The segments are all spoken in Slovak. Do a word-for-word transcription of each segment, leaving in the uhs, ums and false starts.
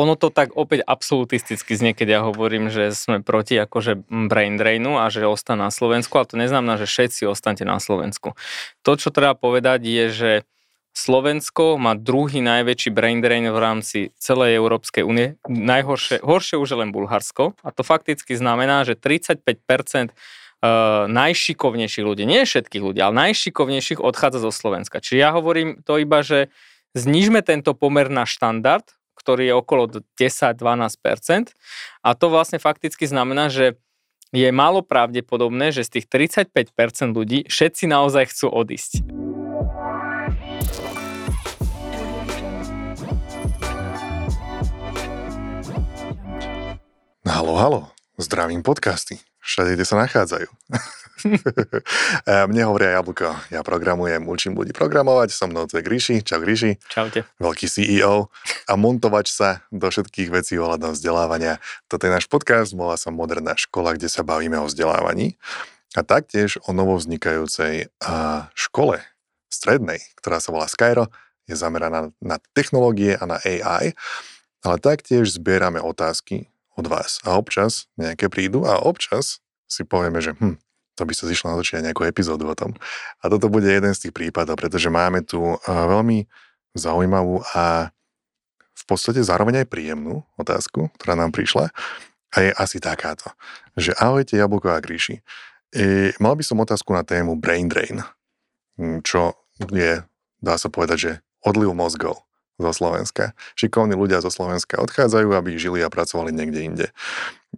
ono to tak opäť absolutisticky znie, keď ja hovorím, že sme proti akože brain drainu a že ostane na Slovensku, ale to neznamená, že všetci ostanete na Slovensku. To, čo treba povedať, je, že Slovensko má druhý najväčší brain drain v rámci celej Európskej únie. Najhoršie horšie už je len Bulharsko a to fakticky znamená, že tridsaťpäť percent Uh, najšikovnejších ľudí, nie všetkých ľudí, ale najšikovnejších odchádza zo Slovenska. Čiže ja hovorím to iba, že znížme tento pomer na štandard, ktorý je okolo desať až dvanásť percent a to vlastne fakticky znamená, že je málo pravdepodobné, že z tých tridsaťpäť percent ľudí všetci naozaj chcú odísť. Haló, haló, zdravím podcasty. Všade, kde sa nachádzajú. Mne hovoria Jablko, ja programujem, učím ľudí programovať, som mnou to je Gríši, čau Gríši. Čaute. Veľký C E O a montovač sa do všetkých vecí ohľadom vzdelávania. Toto je náš podcast, volá sa Moderná škola, kde sa bavíme o vzdelávaní a taktiež o novovznikajúcej škole strednej, ktorá sa volá Skyro, je zameraná na technológie a na A I, ale taktiež zbierame otázky od vás. A občas nejaké prídu a občas si povieme, že hm, to by sa zišlo natočiť aj nejakú epizódu o tom. A toto bude jeden z tých prípadov, pretože máme tu veľmi zaujímavú a v podstate zároveň aj príjemnú otázku, ktorá nám prišla a je asi takáto, že ahojte Jablko a Gríši. E, mal by som otázku na tému brain drain, čo je, dá sa povedať, že odliv mozgov zo Slovenska. Šikovní ľudia zo Slovenska odchádzajú, aby žili a pracovali niekde inde.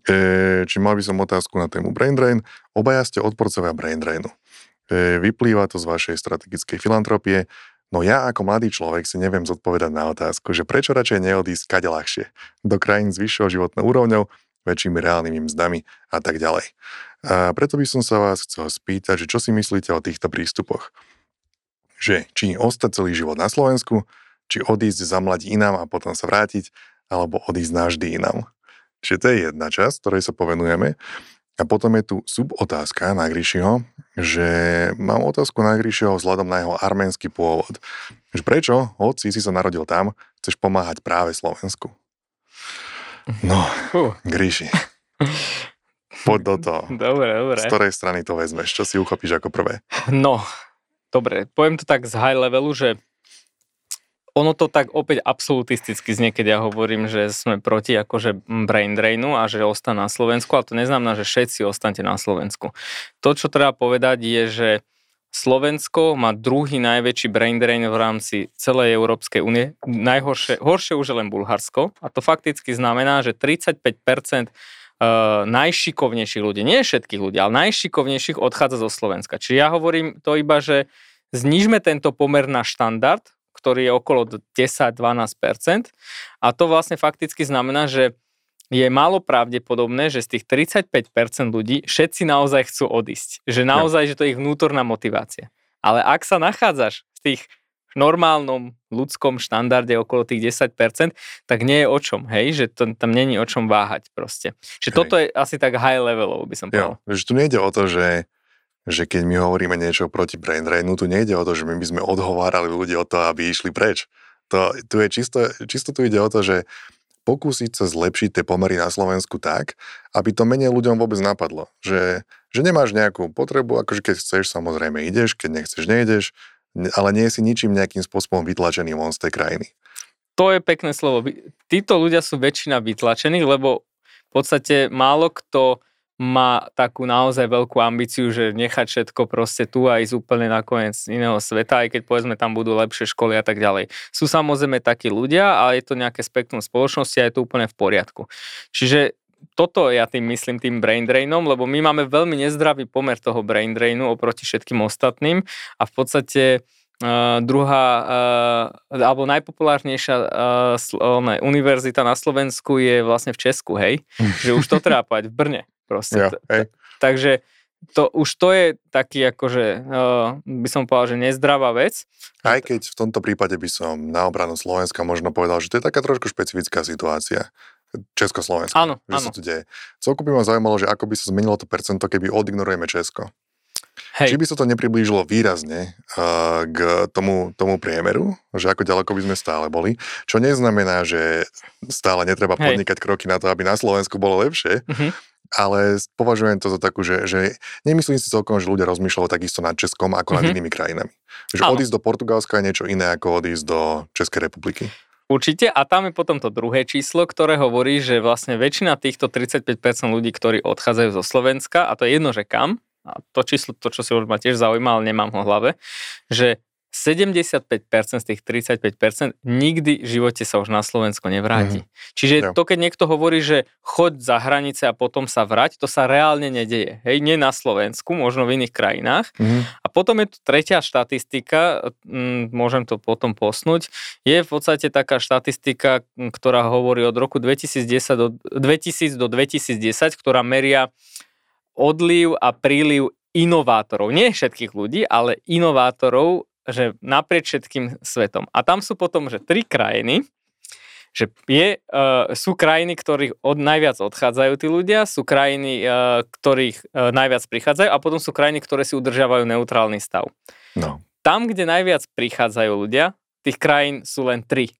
E, či mal by som otázku na tému brain drain. Obaja ste odporcovia brain drainu. E, vyplýva to z vašej strategickej filantropie, no ja ako mladý človek si neviem zodpovedať na otázku, že prečo radšej neodísť kade ľahšie do krajín s vyššou životnou úrovňou, väčšími reálnymi mzdami a tak ďalej. A preto by som sa vás chcel spýtať, že čo si myslíte o týchto prístupoch? Že či ostať celý život na Slovensku, či odísť zamladiť inám a potom sa vrátiť, alebo odísť navždy inám. Čiže to je jedna časť, ktorej sa povenujeme. A potom je tu subotázka na Gríšiho, že mám otázku na Gríšiho vzhľadom na jeho arménsky pôvod. Že prečo, hoci si sa narodil tam, chceš pomáhať práve Slovensku? No, uh. Gríši, poď do toho. Dobre, dobre. Z ktorej strany to vezmeš? Čo si uchopíš ako prvé? No, dobre, poviem to tak z high levelu, že ono to tak opäť absolutisticky znie, keď ja hovorím, že sme proti akože brain drainu a že ostane na Slovensku, ale to neznamená, že všetci ostanete na Slovensku. To, čo treba povedať, je, že Slovensko má druhý najväčší brain drain v rámci celej Európskej únie. Najhoršie horšie už je len Bulharsko a to fakticky znamená, že tridsaťpäť percent najšikovnejších ľudí, nie všetkých ľudí, ale najšikovnejších odchádza zo Slovenska. Čiže ja hovorím to iba, že znížme tento pomer na štandard, ktorý je okolo desať až dvanásť percent a to vlastne fakticky znamená, že je málo pravdepodobné, že z tých tridsaťpäť percent ľudí všetci naozaj chcú odísť. Že naozaj, no. Že to je ich vnútorná motivácia. Ale ak sa nachádzaš v tých normálnom ľudskom štandarde okolo tých desať percent, tak nie je o čom, hej? Že to, tam nie je o čom váhať proste. Že hej. Toto je asi tak high levelov, by som povedal. Jo, že tu nejde o to, že že keď my hovoríme niečo proti brain drainu, tu nejde o to, že my by sme odhovárali ľudí o to, aby išli preč. To, tu je čisto, čisto tu ide o to, že pokúsiť sa zlepšiť tie pomery na Slovensku tak, aby to menej ľuďom vôbec napadlo. Že, že nemáš nejakú potrebu, akože keď chceš, samozrejme ideš, keď nechceš, nejdeš, ale nie si ničím nejakým spôsobom vytlačený von z tej krajiny. To je pekné slovo. Títo ľudia sú väčšina vytlačených, lebo v podstate málo kto má takú naozaj veľkú ambíciu, že nechať všetko proste tu a ísť úplne na koniec iného sveta, aj keď povedzme tam budú lepšie školy a tak ďalej. Sú samozrejme takí ľudia, ale je to nejaké spektrum spoločnosti a je to úplne v poriadku. Čiže toto ja tým myslím tým brain drainom, lebo my máme veľmi nezdravý pomer toho brain drainu oproti všetkým ostatným a v podstate Uh, druhá, uh, alebo najpopulárnejšia uh, sl- uh, ne, univerzita na Slovensku je vlastne v Česku, hej? Že už to treba povedať v Brne proste. Ja, hej. Takže to, už to je taký akože, uh, by som povedal, že nezdravá vec. Aj keď v tomto prípade by som na obranu Slovenska možno povedal, že to je taká trošku špecifická situácia. Československo. Áno, áno. Čo sa tu deje. Celko by ma zaujímalo, že ako by sa zmenilo to percento, keby odignorujeme Česko. Hej. Či by sa to nepriblížilo výrazne uh, k tomu, tomu priemeru, že ako ďaleko by sme stále boli, čo neznamená, že stále netreba Hej. podnikať kroky na to, aby na Slovensku bolo lepšie, uh-huh. ale považujem to za takú, že, že nemyslím si celkom, že ľudia rozmýšľajú takisto nad Českom ako uh-huh. nad inými krajinami. Že Áno. odísť do Portugalska je niečo iné ako odísť do Českej republiky. Určite. A tam je potom to druhé číslo, ktoré hovorí, že vlastne väčšina týchto tridsaťpäť percent ľudí, ktorí odchádzajú zo Slovenska, a to je jedno, že kam, a to číslo, to, čo si už ma tiež zaujíma, ale nemám ho v hlave, že sedemdesiatpäť percent z tých tridsaťpäť percent nikdy v živote sa už na Slovensko nevráti. Mm-hmm. Čiže ja. to, keď niekto hovorí, že choď za hranice a potom sa vrať, to sa reálne nedeje. Hej, nie na Slovensku, možno v iných krajinách. Mm-hmm. A potom je tu tretia štatistika, môžem to potom posnúť, je v podstate taká štatistika, ktorá hovorí od roku dvetisícdesať do, dvetisíc do dvetisícdesať, ktorá meria odliv a príliv inovátorov. Nie všetkých ľudí, ale inovátorov, že naprieč všetkým svetom. A tam sú potom, že tri krajiny, že je, uh, sú krajiny, ktorých od najviac odchádzajú tí ľudia, sú krajiny, uh, ktorých uh, najviac prichádzajú, a potom sú krajiny, ktoré si udržiavajú neutrálny stav. No. Tam, kde najviac prichádzajú ľudia, tých krajín sú len tri.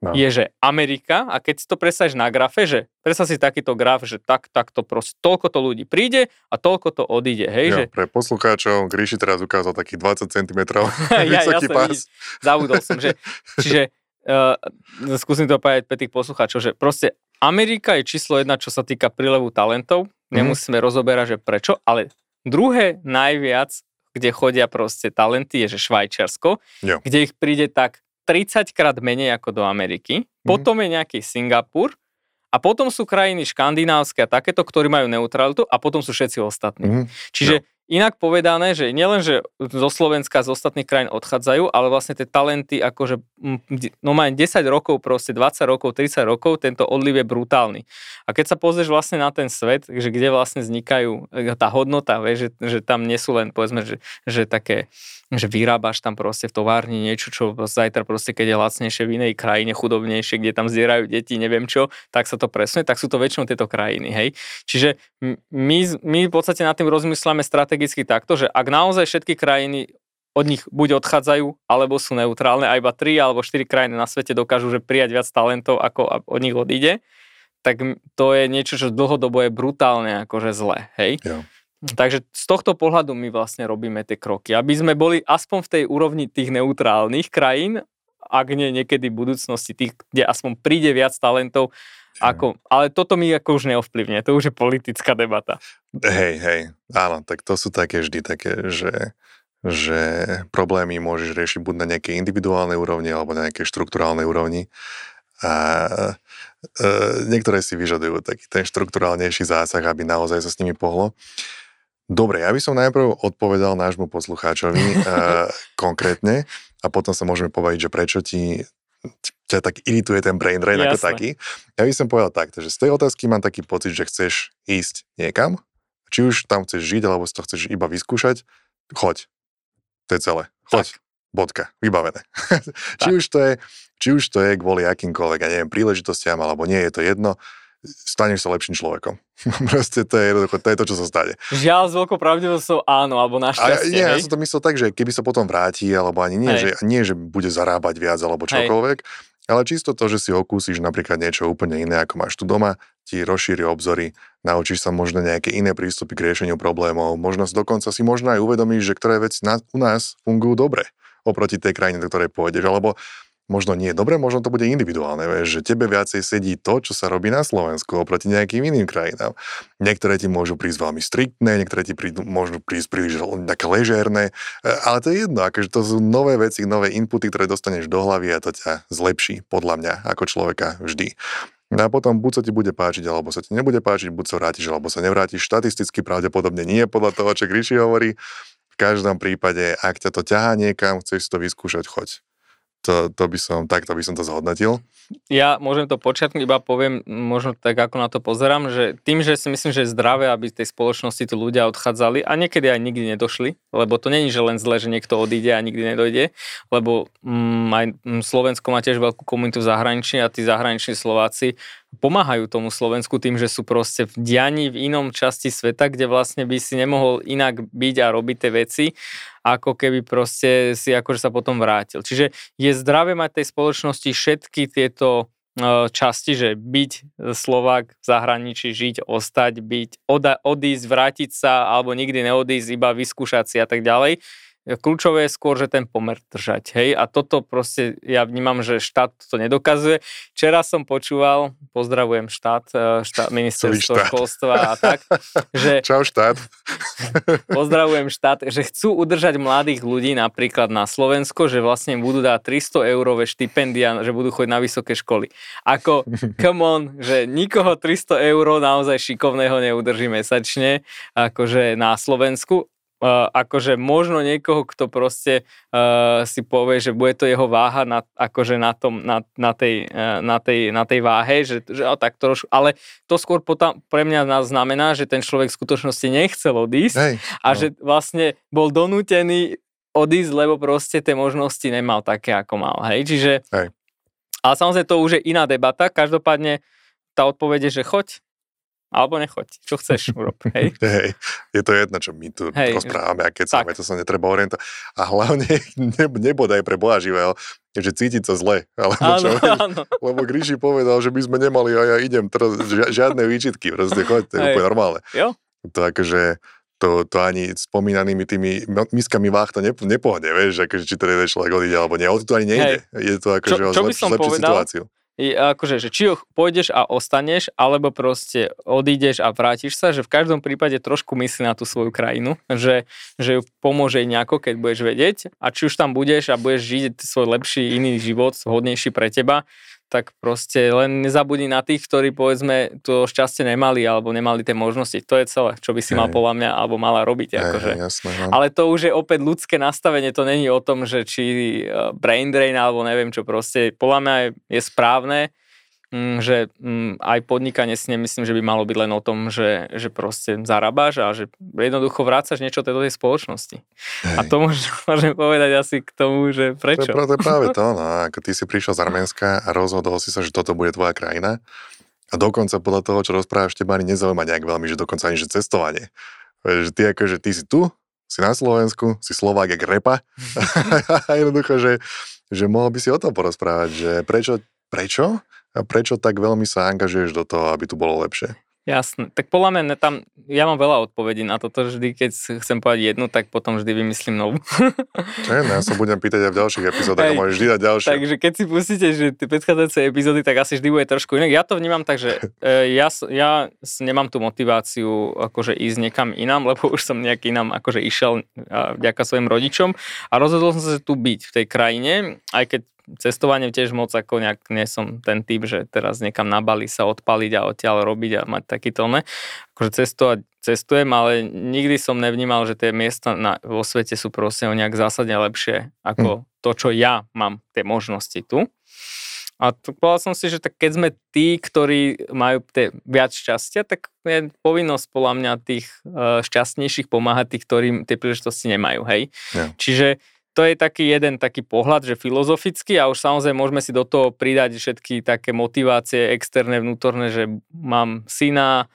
No. Je, že Amerika, a keď si to predstavíš na grafe, že predstav si takýto graf, že tak, takto proste, toľko to ľudí príde a toľko to odíde, hej? Ja, že... Pre poslucháčov, Gríši teraz ukázal taký dvadsať centimetrov ja, vysoký ja pás. Zabudol som, že... Čiže uh, skúsim to povedať pre tých poslucháčov, že proste Amerika je číslo jedna, čo sa týka prílevu talentov, nemusíme mm. rozoberať, že prečo, ale druhé najviac, kde chodia proste talenty, je, že Švajčiarsko, ja. kde ich príde tak tridsaťkrát menej ako do Ameriky, mm. potom je nejaký Singapur, a potom sú krajiny škandinávské a takéto, ktorí majú neutralitu, a potom sú všetci ostatní. Mm. Čiže no. inak povedané, že nielen, že zo Slovenska, z ostatných krajín odchádzajú, ale vlastne tie talenty, akože no majú desať rokov, proste dvadsať rokov, tridsať rokov, tento odliv je brutálny. A keď sa pozrieš vlastne na ten svet, že kde vlastne vznikajú tá hodnota, vieš, že, že tam nie sú len, povedzme, že, že také... že vyrábaš tam proste v továrni niečo, čo zajtra proste, keď je lacnejšie v inej krajine, chudobnejšie, kde tam zdierajú deti, neviem čo, tak sa to presunie, tak sú to väčšinou tieto krajiny, hej. Čiže my, my v podstate nad tým rozmýšľame strategicky takto, že ak naozaj všetky krajiny od nich buď odchádzajú, alebo sú neutrálne, a iba tri alebo štyri krajiny na svete dokážu, že prijať viac talentov, ako od nich odíde, tak to je niečo, čo dlhodobo je brutálne akože zlé, hej. Yeah. Takže z tohto pohľadu my vlastne robíme tie kroky, aby sme boli aspoň v tej úrovni tých neutrálnych krajín, ak nie niekedy v budúcnosti tých, kde aspoň príde viac talentov, ako, ale toto mi ako už neovplyvne, to už je politická debata. Hej, hej, áno, tak to sú také vždy také, že, že problémy môžeš riešiť buď na nejakej individuálnej úrovni, alebo na nejakej štrukturálnej úrovni. A e, niektoré si vyžadujú taký ten štrukturálnejší zásah, aby naozaj sa s nimi pohlo. Dobre, ja by som najprv odpovedal nášmu poslucháčovi e, konkrétne, a potom sa môžeme povedať, že prečo ti, ťa tak irituje ten brain drain Jasne. Ako taký. Ja by som povedal takto, že z tej otázky mám taký pocit, že chceš ísť niekam, či už tam chceš žiť, alebo si to chceš iba vyskúšať, choď. To je celé. Choď. Tak. Bodka, vybavené. či, už to je, či už to je kvôli akýmkoľvek, ja neviem, príležitostiam, alebo nie, je to jedno, staneš sa lepším človekom. Proste to je, to je to, čo sa stane. Žiaľ, s veľkou pravdivosťou áno, alebo našťastie. Nie, hej? Ja som to myslel tak, že keby sa potom vráti, alebo ani nie, že, nie že bude zarábať viac, alebo čokoľvek, hej. ale čisto to, že si okúsiš napríklad niečo úplne iné, ako máš tu doma, ti rozšíri obzory, naučíš sa možno nejaké iné prístupy k riešeniu problémov, možno dokonca si možno aj uvedomíš, že ktoré veci na, u nás fungujú dobre oproti tej krajine, do ktorej pôjdeš. Alebo možno nie je dobre, možno to bude individuálne, vieš, že tebe viacej sedí to, čo sa robí na Slovensku oproti nejakým iným krajinám. Niektoré ti môžu prísť veľmi striktné, niektoré ti prídu, môžu prísť príliš také ležérne, ale to je jedno, akože to sú nové veci, nové inputy, ktoré dostaneš do hlavy, a to ťa zlepší, podľa mňa, ako človeka vždy. A potom buď sa ti bude páčiť, alebo sa ti nebude páčiť, buď sa vrátiš, alebo sa nevrátiš. Štatisticky pravdepodobne nie, podľa toho, čo Gríši hovorí. V každom prípade, ak ťa to ťahá niekam, chceš si to vyskúšať, choď. To, to by som, takto by som to zhodnotil. Ja môžem to počiatku, iba poviem, možno tak, ako na to pozerám, že tým, že si myslím, že je zdravé, aby z tej spoločnosti tu ľudia odchádzali, a niekedy aj nikdy nedošli, lebo to nie je, že len zle, že niekto odíde a nikdy nedojde, lebo mm, aj Slovensko má tiež veľkú komunitu v zahraničí, a tí zahraniční Slováci pomáhajú tomu Slovensku tým, že sú proste v dianí v inom časti sveta, kde vlastne by si nemohol inak byť a robiť tie veci, ako keby proste si akože sa potom vrátil. Čiže je zdravé mať tej spoločnosti všetky tieto časti, že byť Slovák v zahraničí, žiť, ostať, byť, oda, odísť, vrátiť sa alebo nikdy neodísť, iba vyskúšať si a tak ďalej. Kľúčové je skôr, že ten pomer držať, hej, a toto proste ja vnímam, že štát to nedokazuje. Včera som počúval, pozdravujem štát, štát ministerstvo štát. školstva a tak, že... Čau štát. Pozdravujem štát, že chcú udržať mladých ľudí napríklad na Slovensko, že vlastne budú dať tristo eurové štipendia, že budú chodiť na vysoké školy. Ako, come on, že nikoho tristo eur naozaj šikovného neudrží mesačne, akože na Slovensku. Uh, akože možno niekoho, kto proste uh, si povie, že bude to jeho váha na, akože na, tom, na, na, tej, uh, na, tej, na tej váhe, že, že oh, tak trošku, ale to skôr potom pre mňa nás znamená, že ten človek v skutočnosti nechcel odísť. Hej, a no. Že vlastne bol donútený odísť, lebo proste tie možnosti nemal také, ako mal. Hej, čiže, Hej. ale samozrejme to už je iná debata, každopádne tá odpoveď je, že choď, alebo nechoď, čo chceš urobiť, hej? Hej, je to jedno, čo my tu hej, rozprávame a keď sa to sa netreba orientovať. A hlavne ne, nebodaj pre Boha živého, že cítiť sa zle. Alebo áno, čo? Áno. Lebo Gríši povedal, že by sme nemali a ja idem, teraz žiadne výčitky, proste choď, to je hej. úplne normálne. Jo? To akože, to, to ani spomínanými tými miskami váh to nepohne, vieš, akože či teda človek odíde, alebo nie, ale to ani nejde. Hej. Je to akože o zlepšiu situáciu. Akože, že či pôjdeš a ostaneš, alebo proste odídeš a vrátiš sa, že v každom prípade trošku myslí na tú svoju krajinu, že, že ju pomôže nejako, keď budeš vedieť a či už tam budeš a budeš žiť svoj lepší iný život, vhodnejší pre teba, tak proste len nezabudni na tých, ktorí povedzme to šťastie nemali alebo nemali tie možnosti. To je celé, čo by si mal podľa mňa alebo mala robiť. Aj, akože. Jasné, ale to už je opäť ľudské nastavenie, to není o tom, že či brain drain alebo neviem čo proste. Podľa mňa je, je správne, že aj podnikanie si nemyslím, že by malo byť len o tom, že, že proste zarábáš a že jednoducho vrácaš niečo do tej spoločnosti. Hej. A to môžem povedať asi k tomu, že prečo. To je práve to, no, ako ty si prišiel z Arménska a rozhodol si sa, že toto bude tvoja krajina a dokonca podľa toho, čo rozprávaš, teba ani nezaujíma nejak veľmi, že dokonca ani že cestovanie. Že ty akože ty si tu, si na Slovensku, si Slovák jak repa a jednoducho, že, že mohol by si o tom porozprávať, že prečo, prečo? A prečo tak veľmi sa angažuješ do toho, aby tu bolo lepšie? Jasné. Tak podľa mňa tam, ja mám veľa odpovedí na toto, vždy keď chcem povedať jednu, tak potom vždy vymyslím novú. Čo ja sa budem pýtať aj v ďalších epizódach, a môžeš vždy dať ďalšie. Takže keď si pustíte, že tie predchádzajúce epizódy, tak asi vždy bude trošku inak. Ja to vnímam tak, že ja, ja nemám tú motiváciu akože ísť niekam inám, lebo už som nejak inám akože išiel vďaka svojim rodičom a rozhodol som sa, že tu byť v tej krajine, aj keď cestovaním tiež moc ako nejak nie som ten typ, že teraz niekam na Bali sa odpaliť a odtiaľ robiť a mať takýto ne. Akože cestovať cestujem, ale nikdy som nevnímal, že tie miesta na, vo svete sú proste o nejak zásadne lepšie ako to, čo ja mám, tie možnosti tu. A to povedal som si, že tak keď sme tí, ktorí majú tie viac šťastia, tak je povinnosť podľa mňa tých uh, šťastnejších pomáhať tých, ktorí tie príležitosti nemajú, hej. Yeah. Čiže to je taký jeden taký pohľad, že filozoficky a už samozrejme môžeme si do toho pridať všetky také motivácie externé, vnútorné, že mám syna,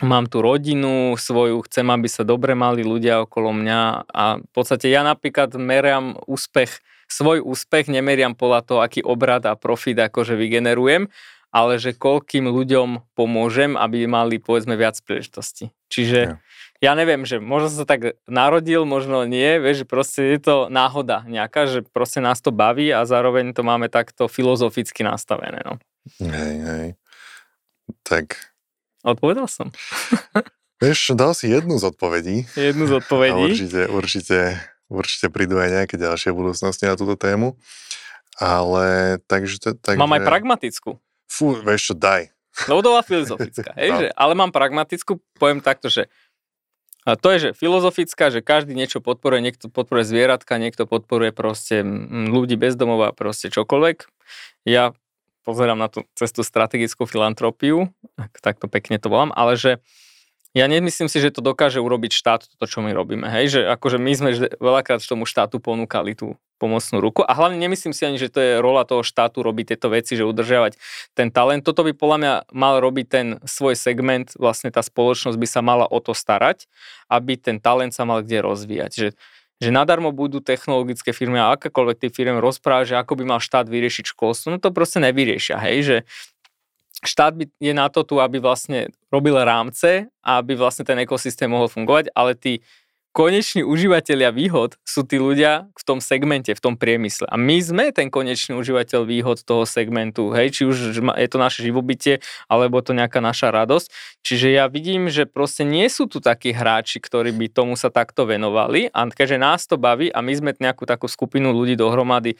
mám tu rodinu svoju, chcem, aby sa dobre mali ľudia okolo mňa a v podstate ja napríklad meriam úspech, svoj úspech nemeriam podľa toho, aký obrad a profit akože vygenerujem, ale že koľkým ľuďom pomôžem, aby mali povedzme viac príležitosti. Čiže... Yeah. Ja neviem, že možno sa tak narodil, možno nie, vieš, proste je to náhoda nejaká, že proste nás to baví a zároveň to máme takto filozoficky nastavené, no. Hej, hej. Tak. Odpovedal som. Vieš, dal si jednu z odpovedí. Jednu z odpovedí. A určite, určite, určite prídu aj nejaké ďalšie budúcnosti na túto tému. Ale takže... To, takže... Mám aj pragmatickú. Fú, vieš čo, daj. No, to bola filozofická, hej, no. Že, ale mám pragmatickú, poviem takto, že a to je, že filozofická, že každý niečo podporuje, niekto podporuje zvieratka, niekto podporuje proste ľudí bez domova, proste čokoľvek. Ja pozerám na tú cestu strategickú filantropiu, tak to pekne to volám, ale že Ja nemyslím si, že to dokáže urobiť štát, toto, čo my robíme. Hej? Že akože my sme veľakrát tomu štátu ponúkali tú pomocnú ruku a hlavne nemyslím si ani, že to je rola toho štátu robiť tieto veci, že udržiavať ten talent. Toto by podľa mňa mal robiť ten svoj segment, vlastne tá spoločnosť by sa mala o to starať, aby ten talent sa mal kde rozvíjať. Že, že nadarmo budú technologické firmy a akékoľvek tie firmy rozprávať, že ako by mal štát vyriešiť školstvo, no to proste nevyriešia. Hej? Že štát je na to tu, aby vlastne robil rámce a aby vlastne ten ekosystém mohol fungovať, ale tí koneční užívateľia výhod sú tí ľudia v tom segmente, v tom priemysle. A my sme ten konečný užívateľ výhod toho segmentu, hej, či už je to naše živobytie, alebo to nejaká naša radosť. Čiže ja vidím, že proste nie sú tu takí hráči, ktorí by tomu sa takto venovali, a keďže nás to baví a my sme nejakú takú skupinu ľudí dohromady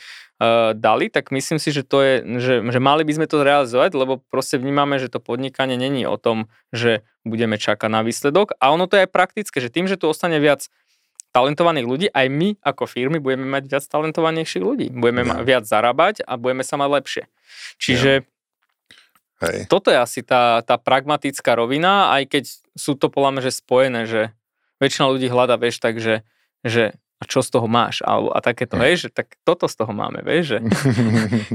dali, tak myslím si, že to je, že, že mali by sme to realizovať, lebo proste vnímame, že to podnikanie není o tom, že budeme čakať na výsledok, a ono to je aj praktické, že tým, že tu ostane viac talentovaných ľudí, aj my ako firmy budeme mať viac talentovanejších ľudí, budeme no. ma, viac zarábať a budeme sa mať lepšie. Čiže no. toto je asi tá, tá pragmatická rovina, aj keď sú to podľa mňa, že spojené, že väčšina ľudí hľadá, vieš, takže že a čo z toho máš, alebo a takéto, hej, že tak toto z toho máme, vieš, že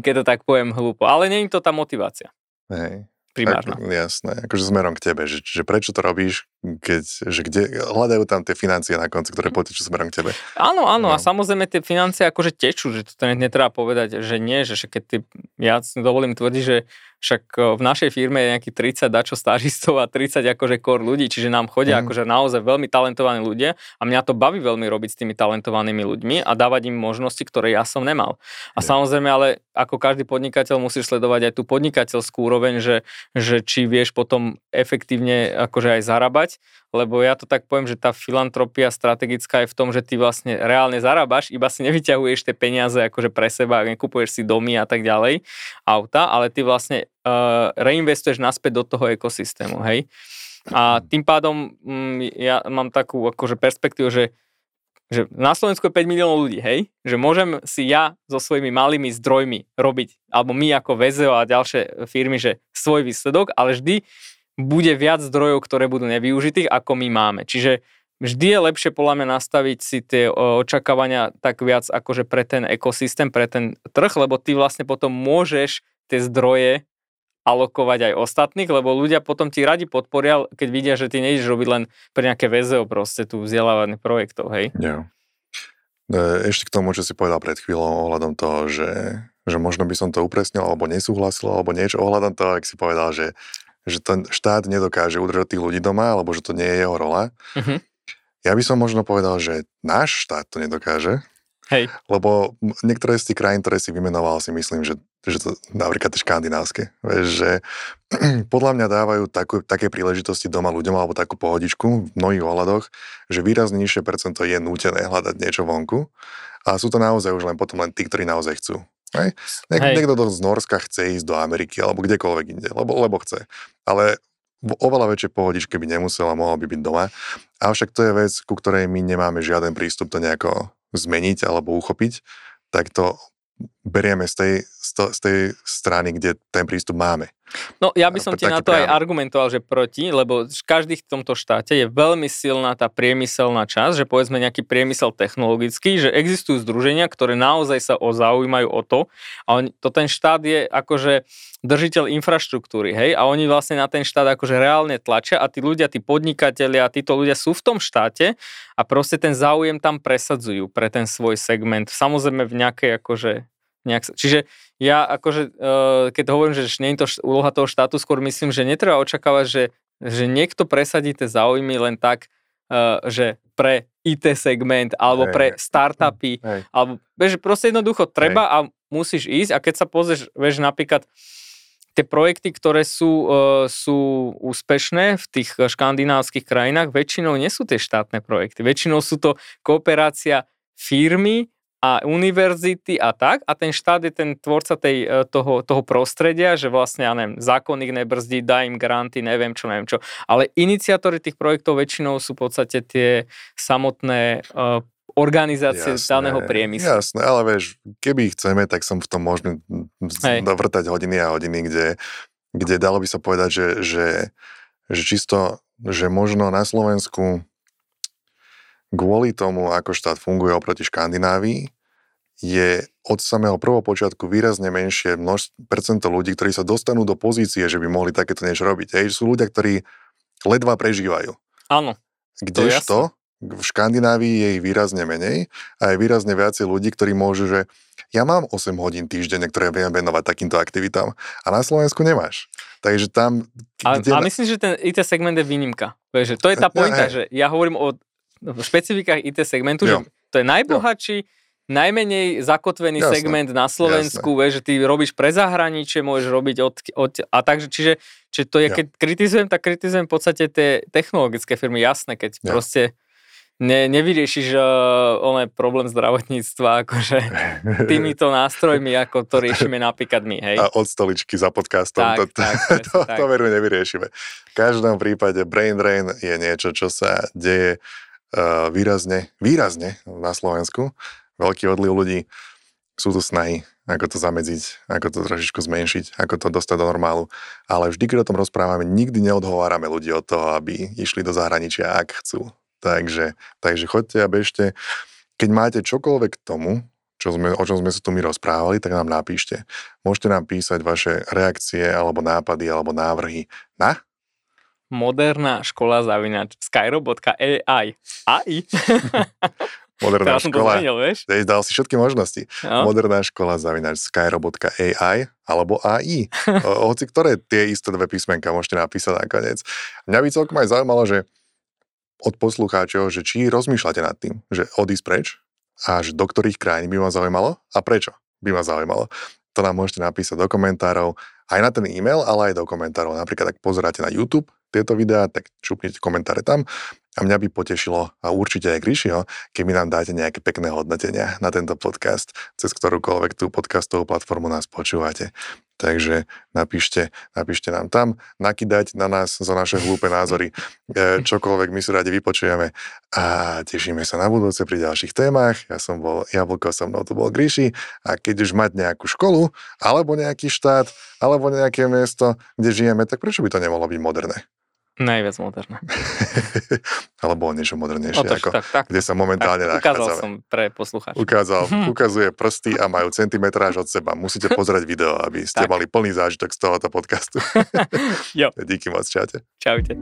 keď to tak poviem hlúpo, ale nie je to tá motivácia. Hej. Primárna. Tak, jasné, akože smerom k tebe, že, že prečo to robíš, keď, že kde hľadajú tam tie financie na konci, ktoré potečú smerom k tebe. Áno, áno, no. A samozrejme tie financie akože tečú, že to netreba povedať, že nie, že keď ty, ja dovolím tvrdiť, že však v našej firme je nejaký tridsať dačo stážistov a tridsať akože core ľudí, čiže nám chodia mm. akože naozaj veľmi talentovaní ľudia a mňa to baví veľmi robiť s tými talentovanými ľuďmi a dávať im možnosti, ktoré ja som nemal. A yeah. samozrejme, ale ako každý podnikateľ musíš sledovať aj tú podnikateľskú úroveň, že, že či vieš potom efektívne akože aj zarábať, lebo ja to tak poviem, že tá filantropia strategická je v tom, že ty vlastne reálne zarábaš, iba si nevyťahuješ tie peniaze akože pre seba, nekupuješ si domy a tak ďalej, auta, ale ty vlastne reinvestuješ naspäť do toho ekosystému, hej. A tým pádom mm, ja mám takú akože perspektívu, že, že na Slovensku je päť miliónov ľudí, hej, že môžem si ja so svojimi malými zdrojmi robiť, alebo my ako vé zet ó a ďalšie firmy, že svoj výsledok, ale vždy bude viac zdrojov, ktoré budú nevyužitých, ako my máme. Čiže vždy je lepšie podľa mňa nastaviť si tie očakávania tak viac akože pre ten ekosystém, pre ten trh, lebo ty vlastne potom môžeš tie zdroje alokovať aj ostatných, lebo ľudia potom ti radi podporia, keď vidia, že ty nejdeš robiť len pre nejaké vé zet ó proste tu vzdelávaných projektov, hej? Yeah. Ešte k tomu, čo si povedal pred chvíľou ohľadom toho, že, že možno by som to upresnil, alebo nesúhlasil, alebo niečo ohľadom toho, ak si povedal, že, že ten štát nedokáže udržať tých ľudí doma, alebo že to nie je jeho rola. Uh-huh. Ja by som možno povedal, že náš štát to nedokáže. Hej. Lebo niektoré z tých krajín, ktoré si vymenoval, si myslím, že, že to napríklad tie škandinávske, že podľa mňa dávajú takú, také príležitosti doma ľuďom alebo takú pohodičku v mnohých ohľadoch, že výrazne nižšie percento je nútené hľadať niečo vonku a sú to naozaj už len potom len tí, ktorí naozaj chcú. Hej? Niek- Hej. Niekto do z Norska chce ísť do Ameriky alebo kdekoľvek inde, lebo, lebo chce. Ale v oveľa väčšej pohodičke by nemusela, mohla by byť doma. Avšak to je vec, ku ktorej my nemáme žiaden prístup, to nejako zmeniť alebo uchopiť, tak to berieme z tej, z tej strany, kde ten prístup máme. No ja by som ti na to aj argumentoval, že proti, lebo každý v tomto štáte je veľmi silná tá priemyselná časť, že povedzme nejaký priemysel technologický, že existujú združenia, ktoré naozaj sa zaujímajú o to a on, to ten štát je akože držiteľ infraštruktúry, hej, a oni vlastne na ten štát akože reálne tlačia a tí ľudia, tí podnikatelia, títo ľudia sú v tom štáte a proste ten záujem tam presadzujú pre ten svoj segment. Samozrejme v nejakej akože nejak, čiže ja akože, keď hovorím, že nie je to úloha toho štátu, skôr myslím, že netreba očakávať, že, že niekto presadí tie záujmy len tak, že pre í té segment, alebo hey, pre startupy, hey. alebo, že proste jednoducho treba hey. a musíš ísť a keď sa pozrieš, vieš, napríklad tie projekty, ktoré sú, sú úspešné v tých škandinávskych krajinách, väčšinou nie sú tie štátne projekty, väčšinou sú to kooperácia firmy a univerzity a tak, a ten štát je ten tvorca tej, toho, toho prostredia, že vlastne, ja neviem, zákon ich nebrzdí, dá im granty, neviem čo, neviem čo. Ale iniciátori tých projektov väčšinou sú v podstate tie samotné uh, organizácie jasné, daného priemyslu. Jasné, ale vieš, keby ich chceme, tak som v tom možný dovrtať hodiny a hodiny, kde, kde dalo by sa povedať, že, že, že čisto že možno na Slovensku kvôli tomu, ako štát funguje oproti Škandinávii, je od samého prvopočiatku výrazne menšie množstvo percento ľudí, ktorí sa dostanú do pozície, že by mohli takéto niečo robiť. Hej, sú ľudia, ktorí ledva prežívajú. Áno. Kdežto v Škandinávii je ich výrazne menej a je výrazne viacej ľudí, ktorí môžu, že ja mám osem hodín týždenne, ktoré viem venovať takýmto aktivitám a na Slovensku nemáš. Takže tam... A, a myslím, že ten í té segment je výnimka. To je tá pointa, že ja hovorím o špecifikách í té segmentu, jo. Že to je najbohatší, najmenej zakotvený jasné, segment na Slovensku, vieš, že ty robíš pre zahraničie, môžeš robiť od... od a takže, čiže, čiže to je, ja. Keď kritizujem, tak kritizujem v podstate tie technologické firmy, jasné, keď ja. Proste ne, nevyriešiš uh, oné problém zdravotníctva, akože týmito nástrojmi, ako to riešime napríklad my, hej. A od stoličky za podcastom, tak, to, tak, to, to, to veru nevyriešime. V každom prípade brain drain je niečo, čo sa deje uh, výrazne, výrazne na Slovensku. Veľký odliv ľudí, sú tu snahy, ako to zamedziť, ako to trošičku zmenšiť, ako to dostať do normálu. Ale vždy, keď o tom rozprávame, nikdy neodhovárame ľudí od toho, aby išli do zahraničia, ak chcú. Takže, takže choďte a bežte. Keď máte čokoľvek k tomu, čo sme, o čom sme sa tu my rozprávali, tak nám napíšte. Môžete nám písať vaše reakcie, alebo nápady, alebo návrhy na... Moderná škola zavinač skyrobot bodka a i á í Moderná škola, dal si všetky možnosti. No. Moderná škola zavinač skyrobot bodka a i alebo á í. O, hoci ktoré tie isté dve písmenka môžete napísať nakoniec. Mňa by celkom aj zaujímalo, že od poslucháčov, že či rozmýšľate nad tým, že odísť preč a že do ktorých krajín by ma zaujímalo a prečo by ma zaujímalo. To nám môžete napísať do komentárov, aj na ten e-mail, ale aj do komentárov. Napríklad, ak pozeráte na YouTube tieto videá, tak šupnite komentáre tam. A mňa by potešilo, a určite aj Gríšiho, keby nám dáte nejaké pekné hodnotenia na tento podcast, cez ktorúkoľvek tú podcastovú platformu nás počúvate. Takže napíšte, napíšte nám tam, nakydať na nás za naše hlúpe názory, čokoľvek my si radi vypočujeme a tešíme sa na budúce pri ďalších témach. Ja som bol Jablko, so mnou tu bol Gríši a keď už mať nejakú školu, alebo nejaký štát, alebo nejaké miesto, kde žijeme, tak prečo by to nemohlo byť moderné? Najviac moderné. Alebo niečo modernejšie, to, ako, tak, tak, kde sa momentálne tak, nachádzame. Ukázal som pre poslucháča. Ukázal, ukazuje prsty a majú centimetráž od seba. Musíte pozerať video, aby ste tak. Mali plný zážitok z tohoto podcastu. Jo. Díky moc, čaute. Čaute.